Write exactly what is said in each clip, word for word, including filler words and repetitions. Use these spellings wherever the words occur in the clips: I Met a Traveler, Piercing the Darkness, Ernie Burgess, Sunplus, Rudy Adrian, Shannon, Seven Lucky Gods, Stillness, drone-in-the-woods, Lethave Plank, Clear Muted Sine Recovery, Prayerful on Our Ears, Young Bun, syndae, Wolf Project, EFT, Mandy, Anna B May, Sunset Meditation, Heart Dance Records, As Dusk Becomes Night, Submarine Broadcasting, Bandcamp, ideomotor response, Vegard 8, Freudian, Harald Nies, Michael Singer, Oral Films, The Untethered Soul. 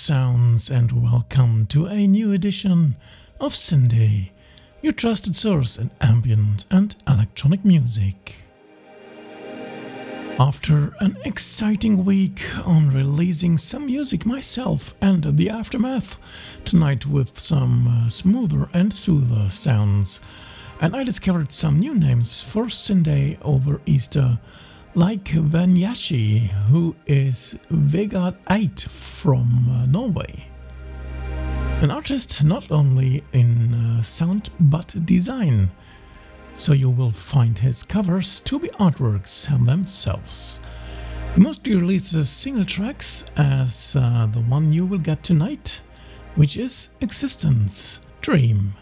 sounds and welcome to a new edition of syndae, your trusted source in ambient and electronic music. After an exciting week on releasing some music myself and the aftermath, tonight with some smoother and soother sounds, and I discovered some new names for syndae over Easter, like Vanyashi, who is Vegard eight from Norway. An artist not only in uh, sound but design, so you will find his covers to be artworks themselves. He mostly releases single tracks, as uh, the one you will get tonight, which is Existence, Dream.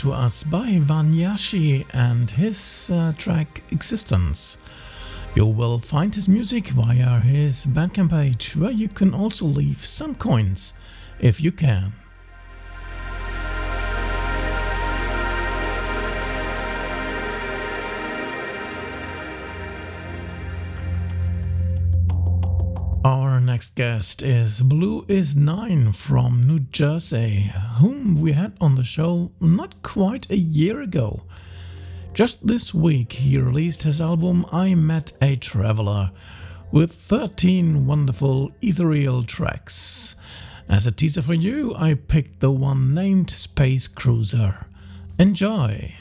to us by Vanyashi and his uh, track Existence. You will find his music via his Bandcamp page, where you can also leave some coins if you can. Our next guest is Blue Is Nine from New Jersey, whom we had on the show not quite a year ago. Just this week he released his album I Met a Traveler with thirteen wonderful ethereal tracks. As a teaser for you, I picked the one named Space Cruiser. Enjoy!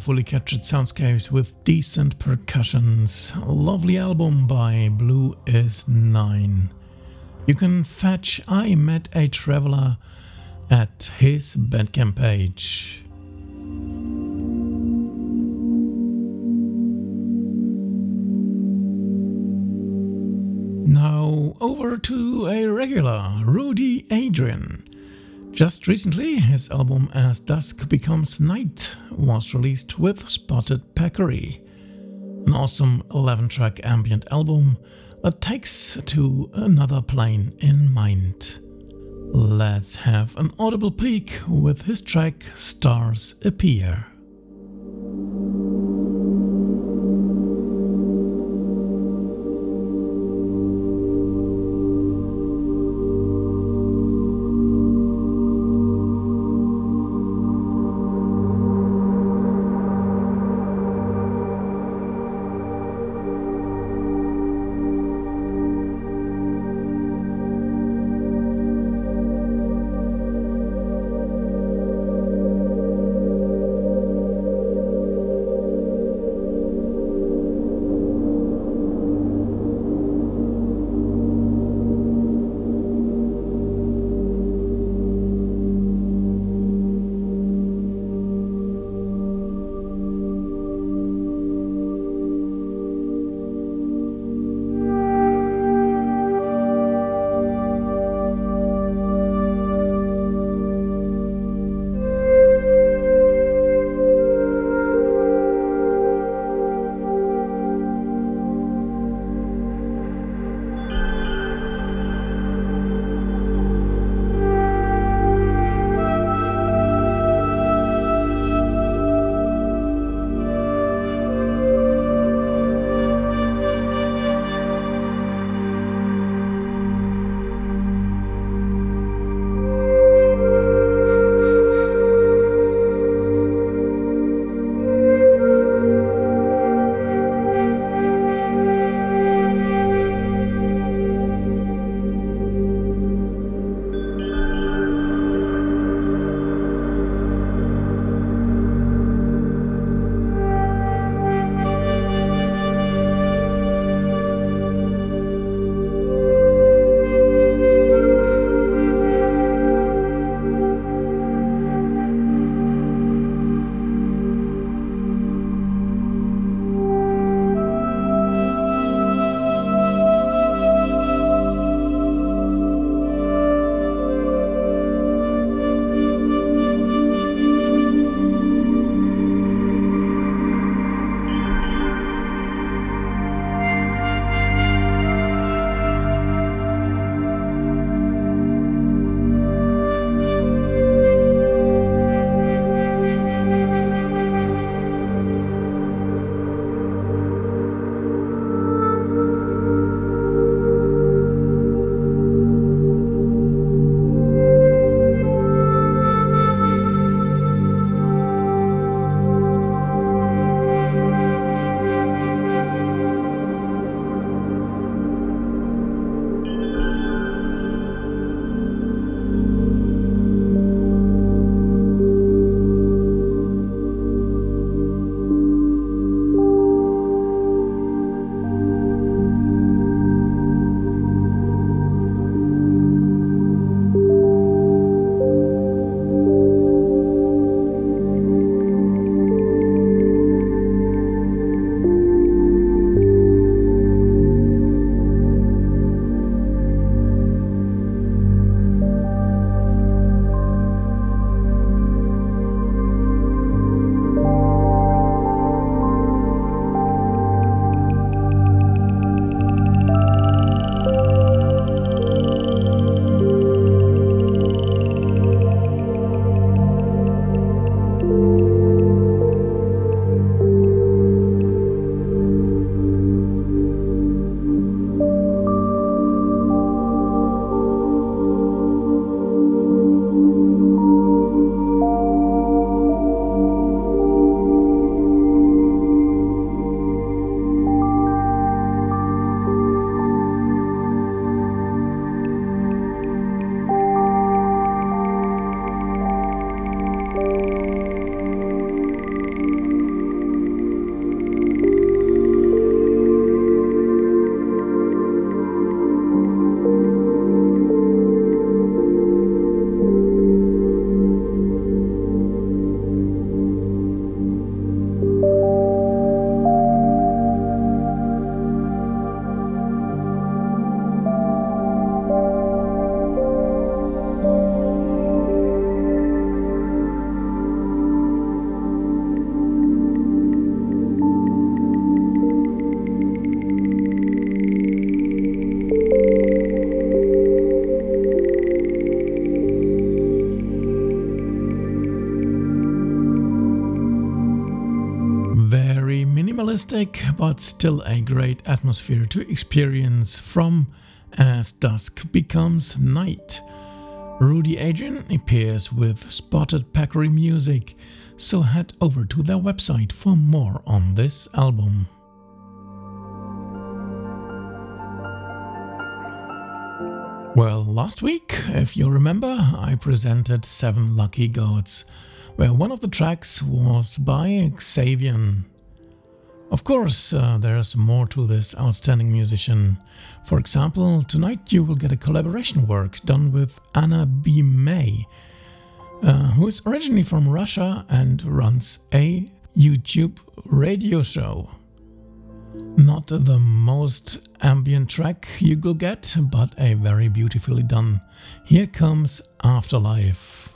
fully captured soundscapes with decent percussions. Lovely album by Blue Is Nine. You can fetch I Met a Traveler at his Bandcamp page. Now over to a regular, Rudy Adrian. Just recently, his album As Dusk Becomes Night was released with Spotted Peccary, an awesome eleven-track ambient album that takes to another plane in mind. Let's have an audible peek with his track Stars Appear. very minimalistic but still a great atmosphere to experience from As Dusk Becomes Night. Rudy Adrian appears with Spotted Peccary music, so head over to their website for more on this album. Well, last week, if you remember, I presented Seven Lucky Gods, where one of the tracks was by XaVioN. Of course, uh, there's more to this outstanding musician. For example, tonight you will get a collaboration work done with Anna B May, uh, who is originally from Russia and runs a YouTube radio show. Not the most ambient track you will get, but a very beautifully done. Here comes Afterlife.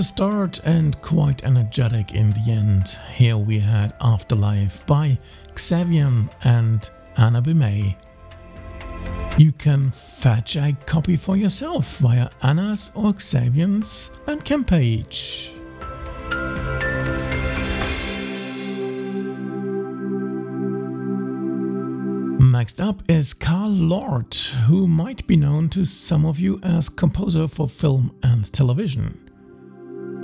Start and quite energetic in the end. Here we had Afterlife by XaVioN and Anna B May. You can fetch a copy for yourself via Anna's or XaVion's Bandcamp page. Next up is Carl Lord, who might be known to some of you as composer for film and television.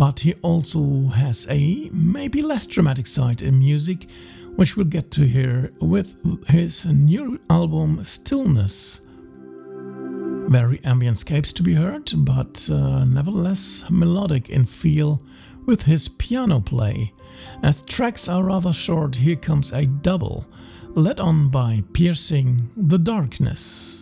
But he also has a maybe less dramatic side in music, which we'll get to here with his new album Stillness. Very ambient scapes to be heard, but uh, nevertheless melodic in feel with his piano play. As tracks are rather short, here comes a double, led on by Piercing the Darkness.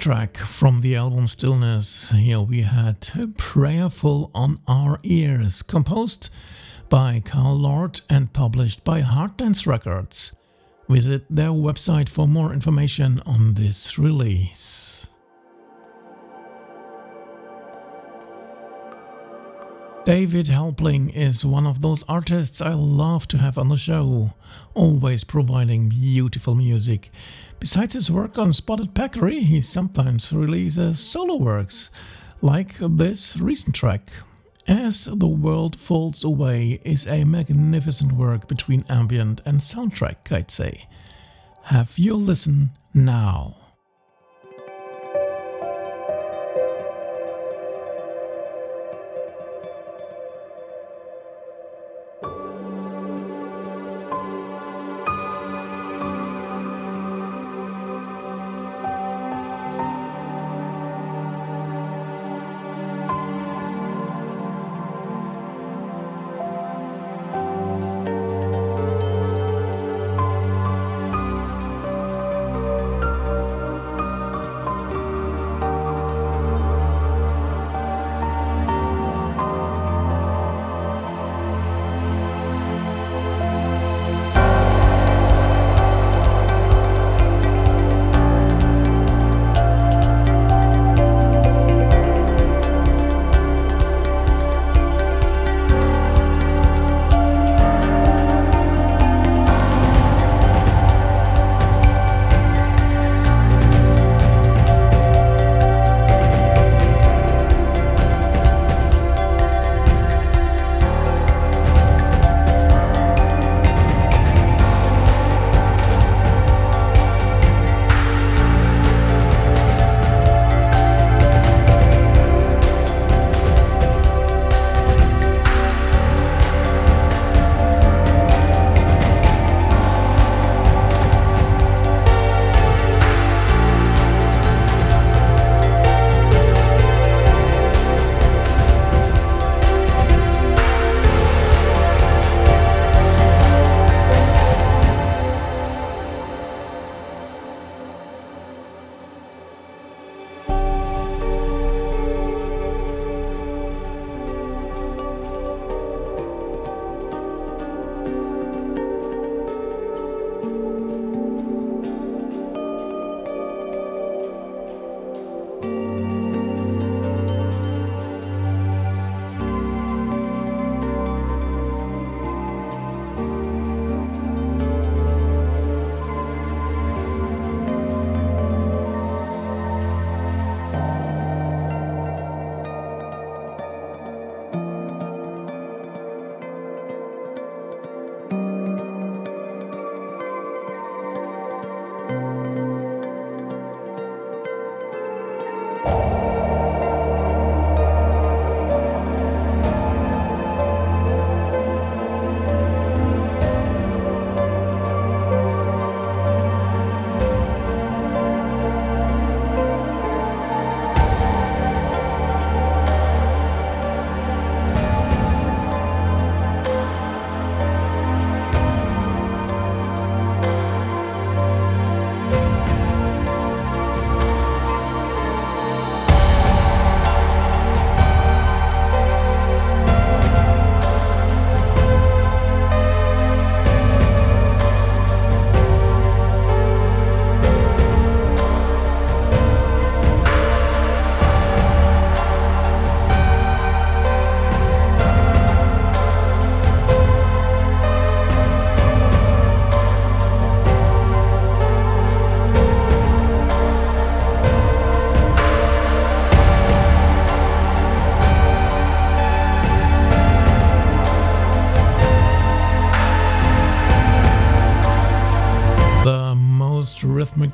track from the album Stillness. Here we had Prayerful on Our Ears, composed by Carl Lord and published by Heart Dance Records. Visit their website for more information on this release. David Helpling is one of those artists I love to have on the show, always providing beautiful music. Besides his work on Spotted Peccary, he sometimes releases solo works, like this recent track. As The World Falls Away is a magnificent work between ambient and soundtrack, I'd say. Have your listen now.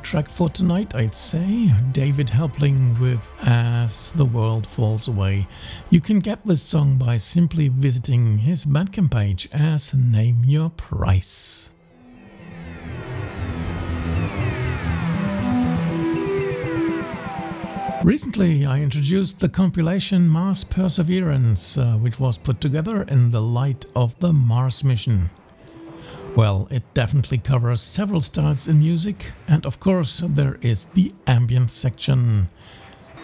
Track for tonight, I'd say. David Helpling with As The World Falls Away. You can get this song by simply visiting his Bandcamp page as Name Your Price. Recently I introduced the compilation Mars Perseverance, uh, which was put together in the light of the Mars mission. Well, it definitely covers several styles in music, and of course there is the ambient section.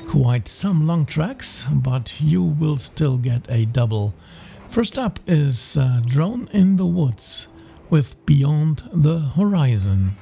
Quite some long tracks, but you will still get a double. First up is uh, Drone in the Woods with Beyond the Horizon.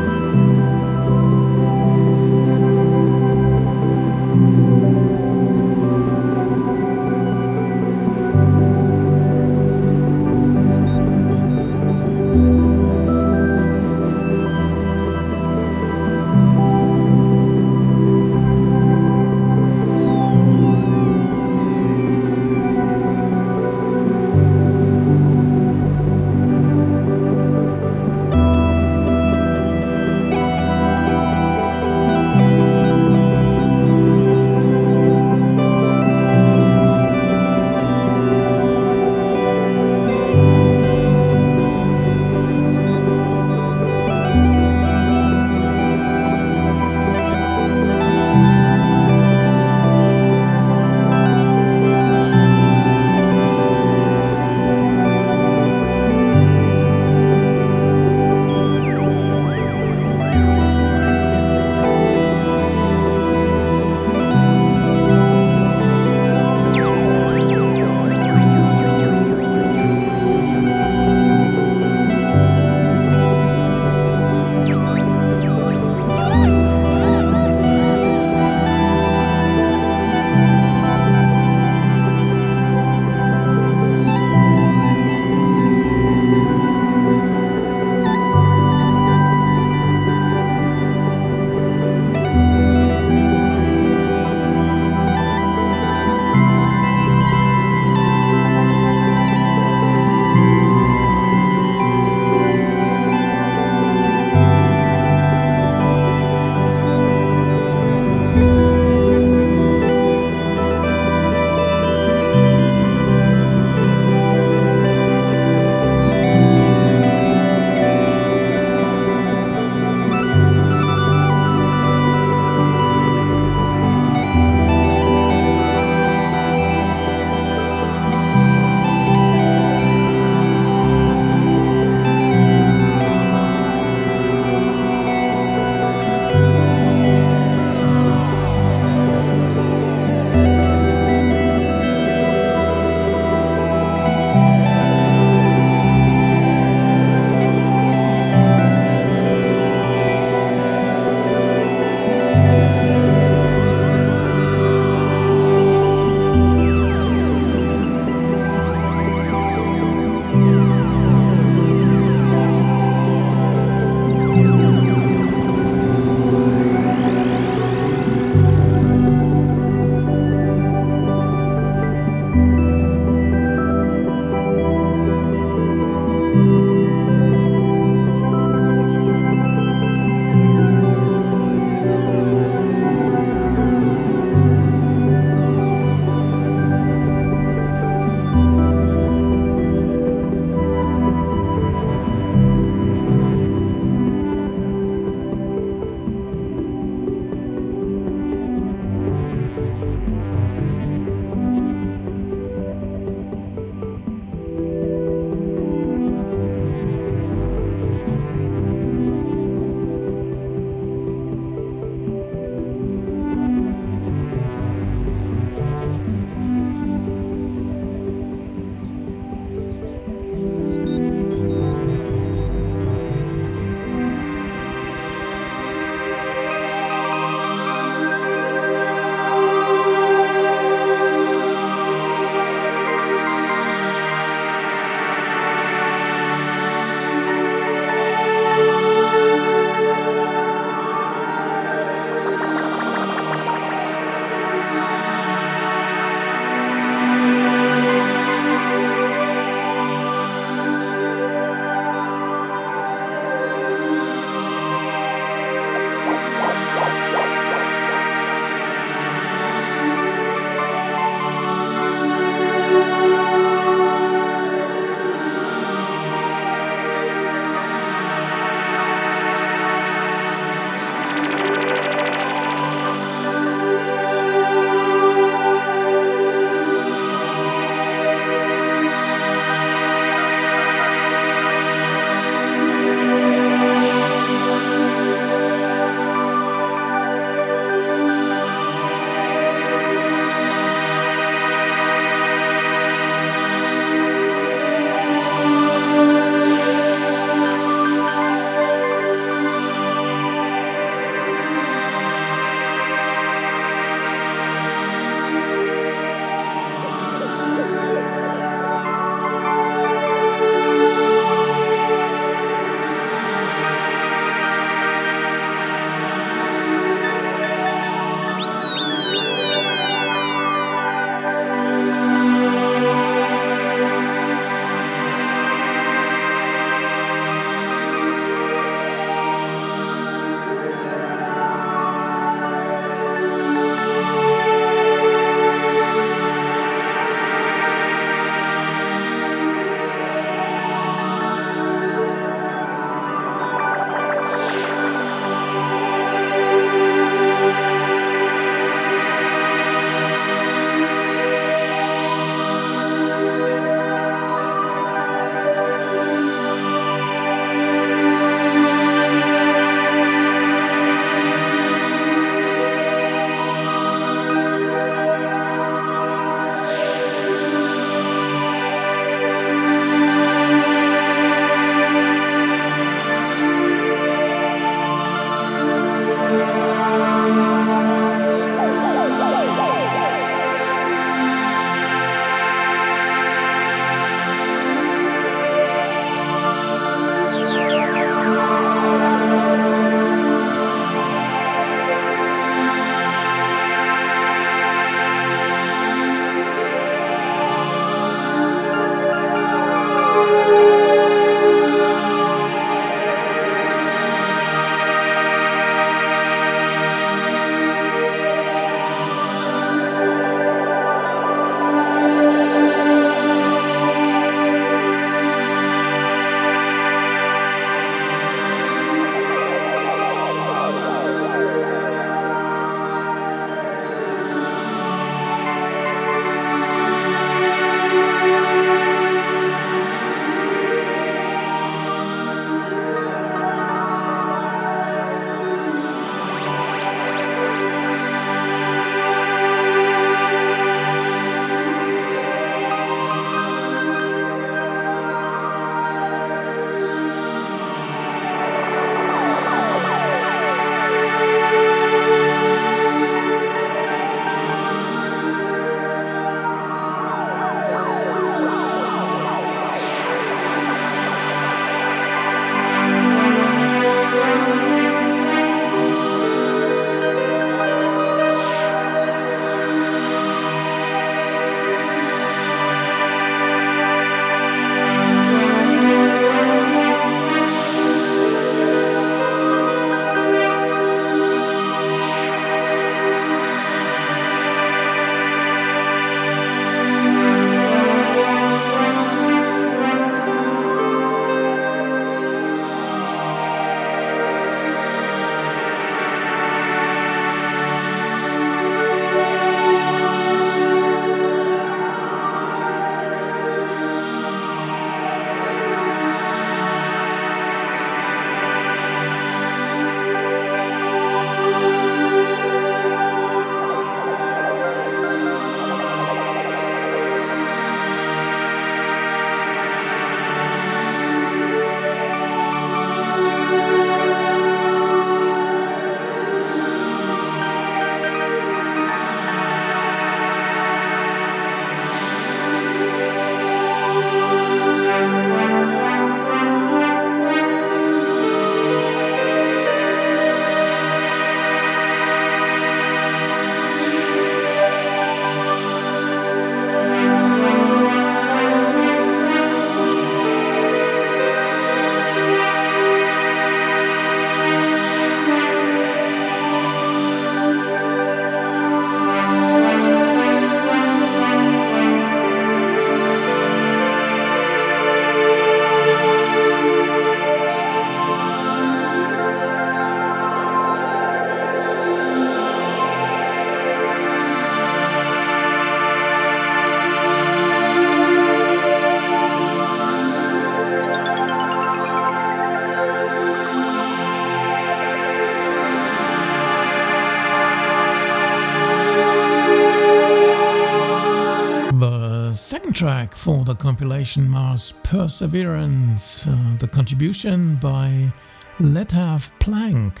second track for the compilation Mars Perseverance, uh, the contribution by Lethave Plank,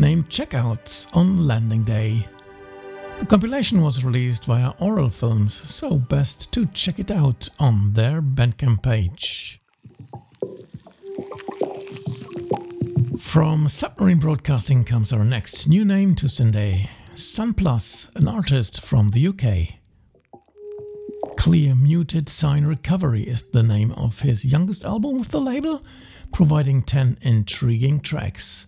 named Checkouts on Landing Day. The compilation was released via Oral Films, so best to check it out on their Bandcamp page. From Submarine Broadcasting comes our next new name to syndae, Sunplus, an artist from the U K. Clear Muted Sine Recovery is the name of his youngest album with the label, providing ten intriguing tracks.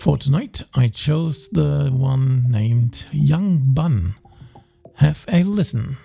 For tonight I chose the one named Young Bun. Have a listen.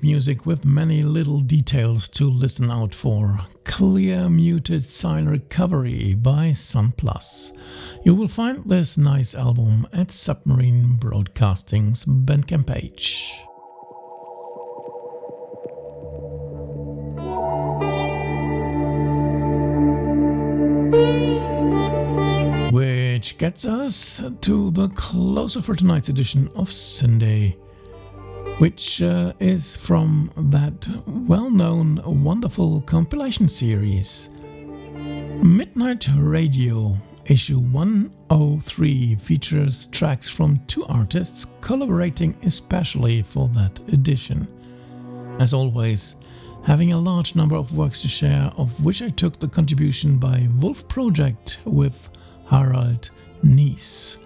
Music with many little details to listen out for. Clear Muted Sine Recovery by Sunplus. You will find this nice album at Submarine Broadcasting's Bandcamp page. which gets us to the closer for tonight's edition of Syndae, which uh, is from that well-known, wonderful compilation series, Midnight Radio. Issue one oh three features tracks from two artists collaborating especially for that edition. As always, having a large number of works to share, of which I took the contribution by Wolf Project with Harald Nies.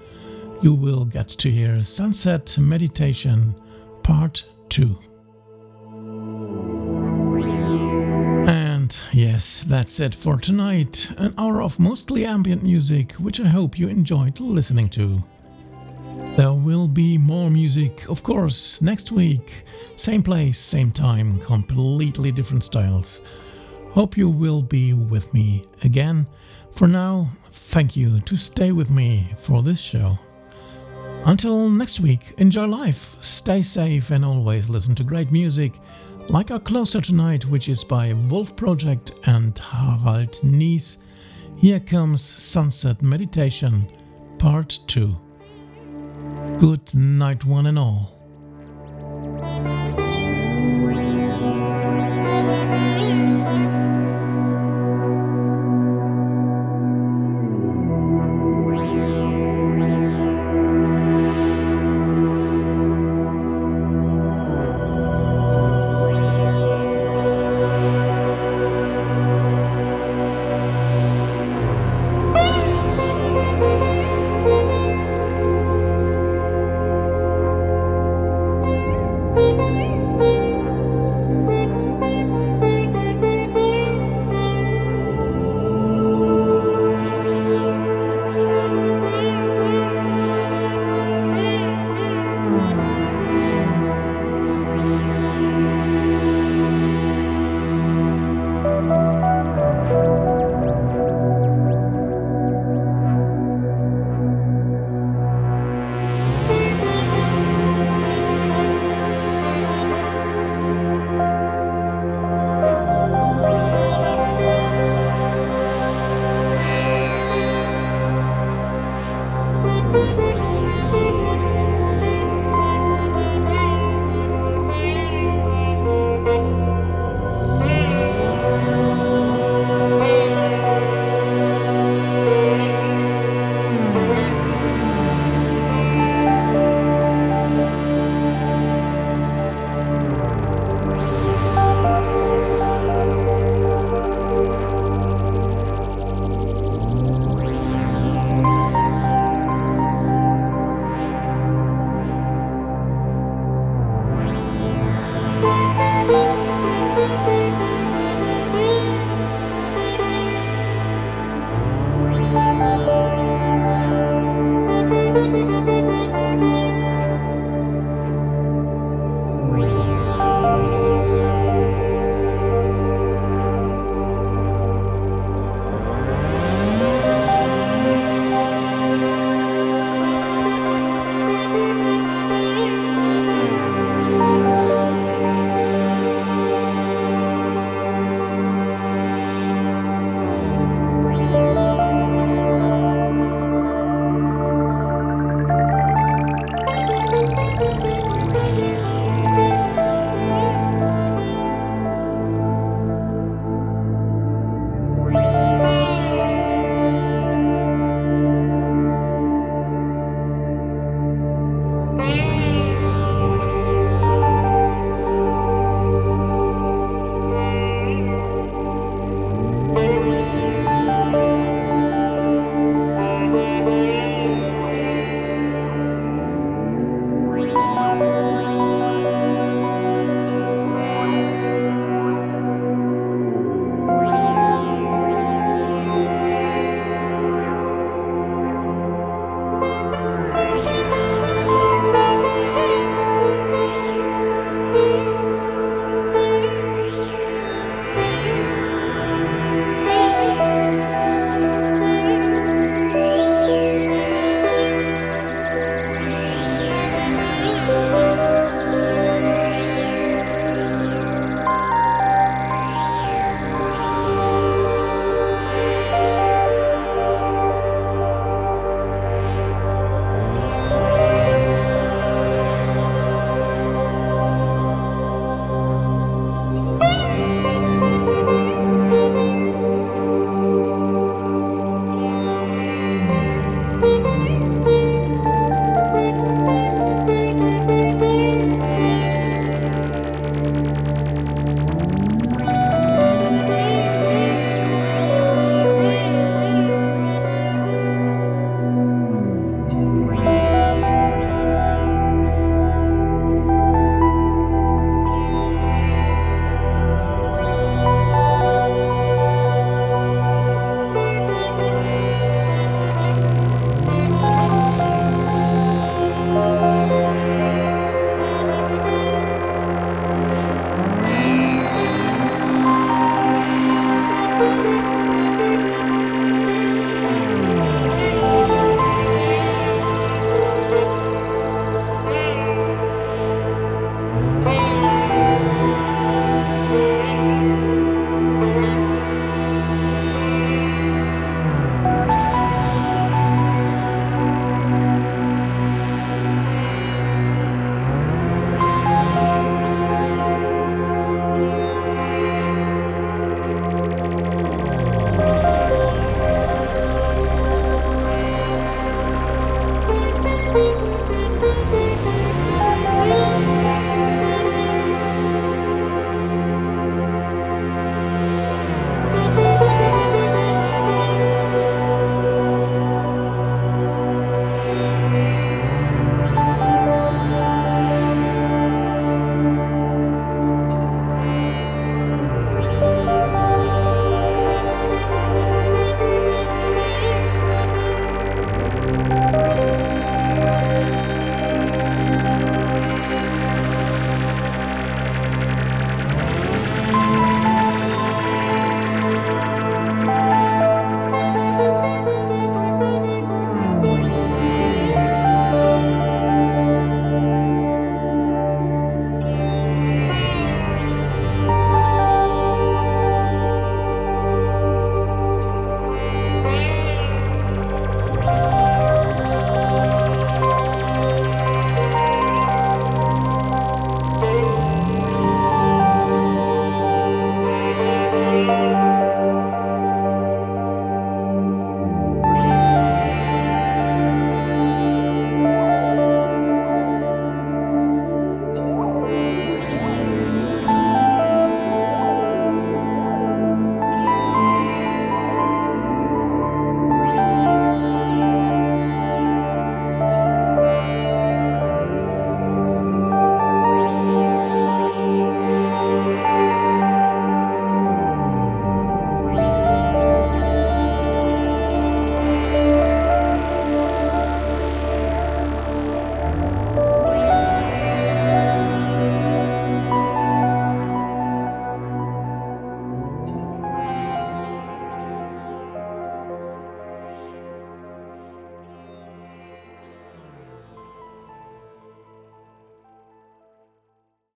You will get to hear Sunset Meditation Part two. Yes, that's it for tonight. An hour of mostly ambient music, which I hope you enjoyed listening to. There will be more music, of course, next week. Same place, same time, completely different styles. Hope you will be with me again. For now, thank you to stay with me for this show. Until next week, enjoy life, stay safe, and always listen to great music. Like our closer tonight, which is by Wolf Project and Harald Nies. Here comes Sunset Meditation Part two. Good night, one and all. Bye.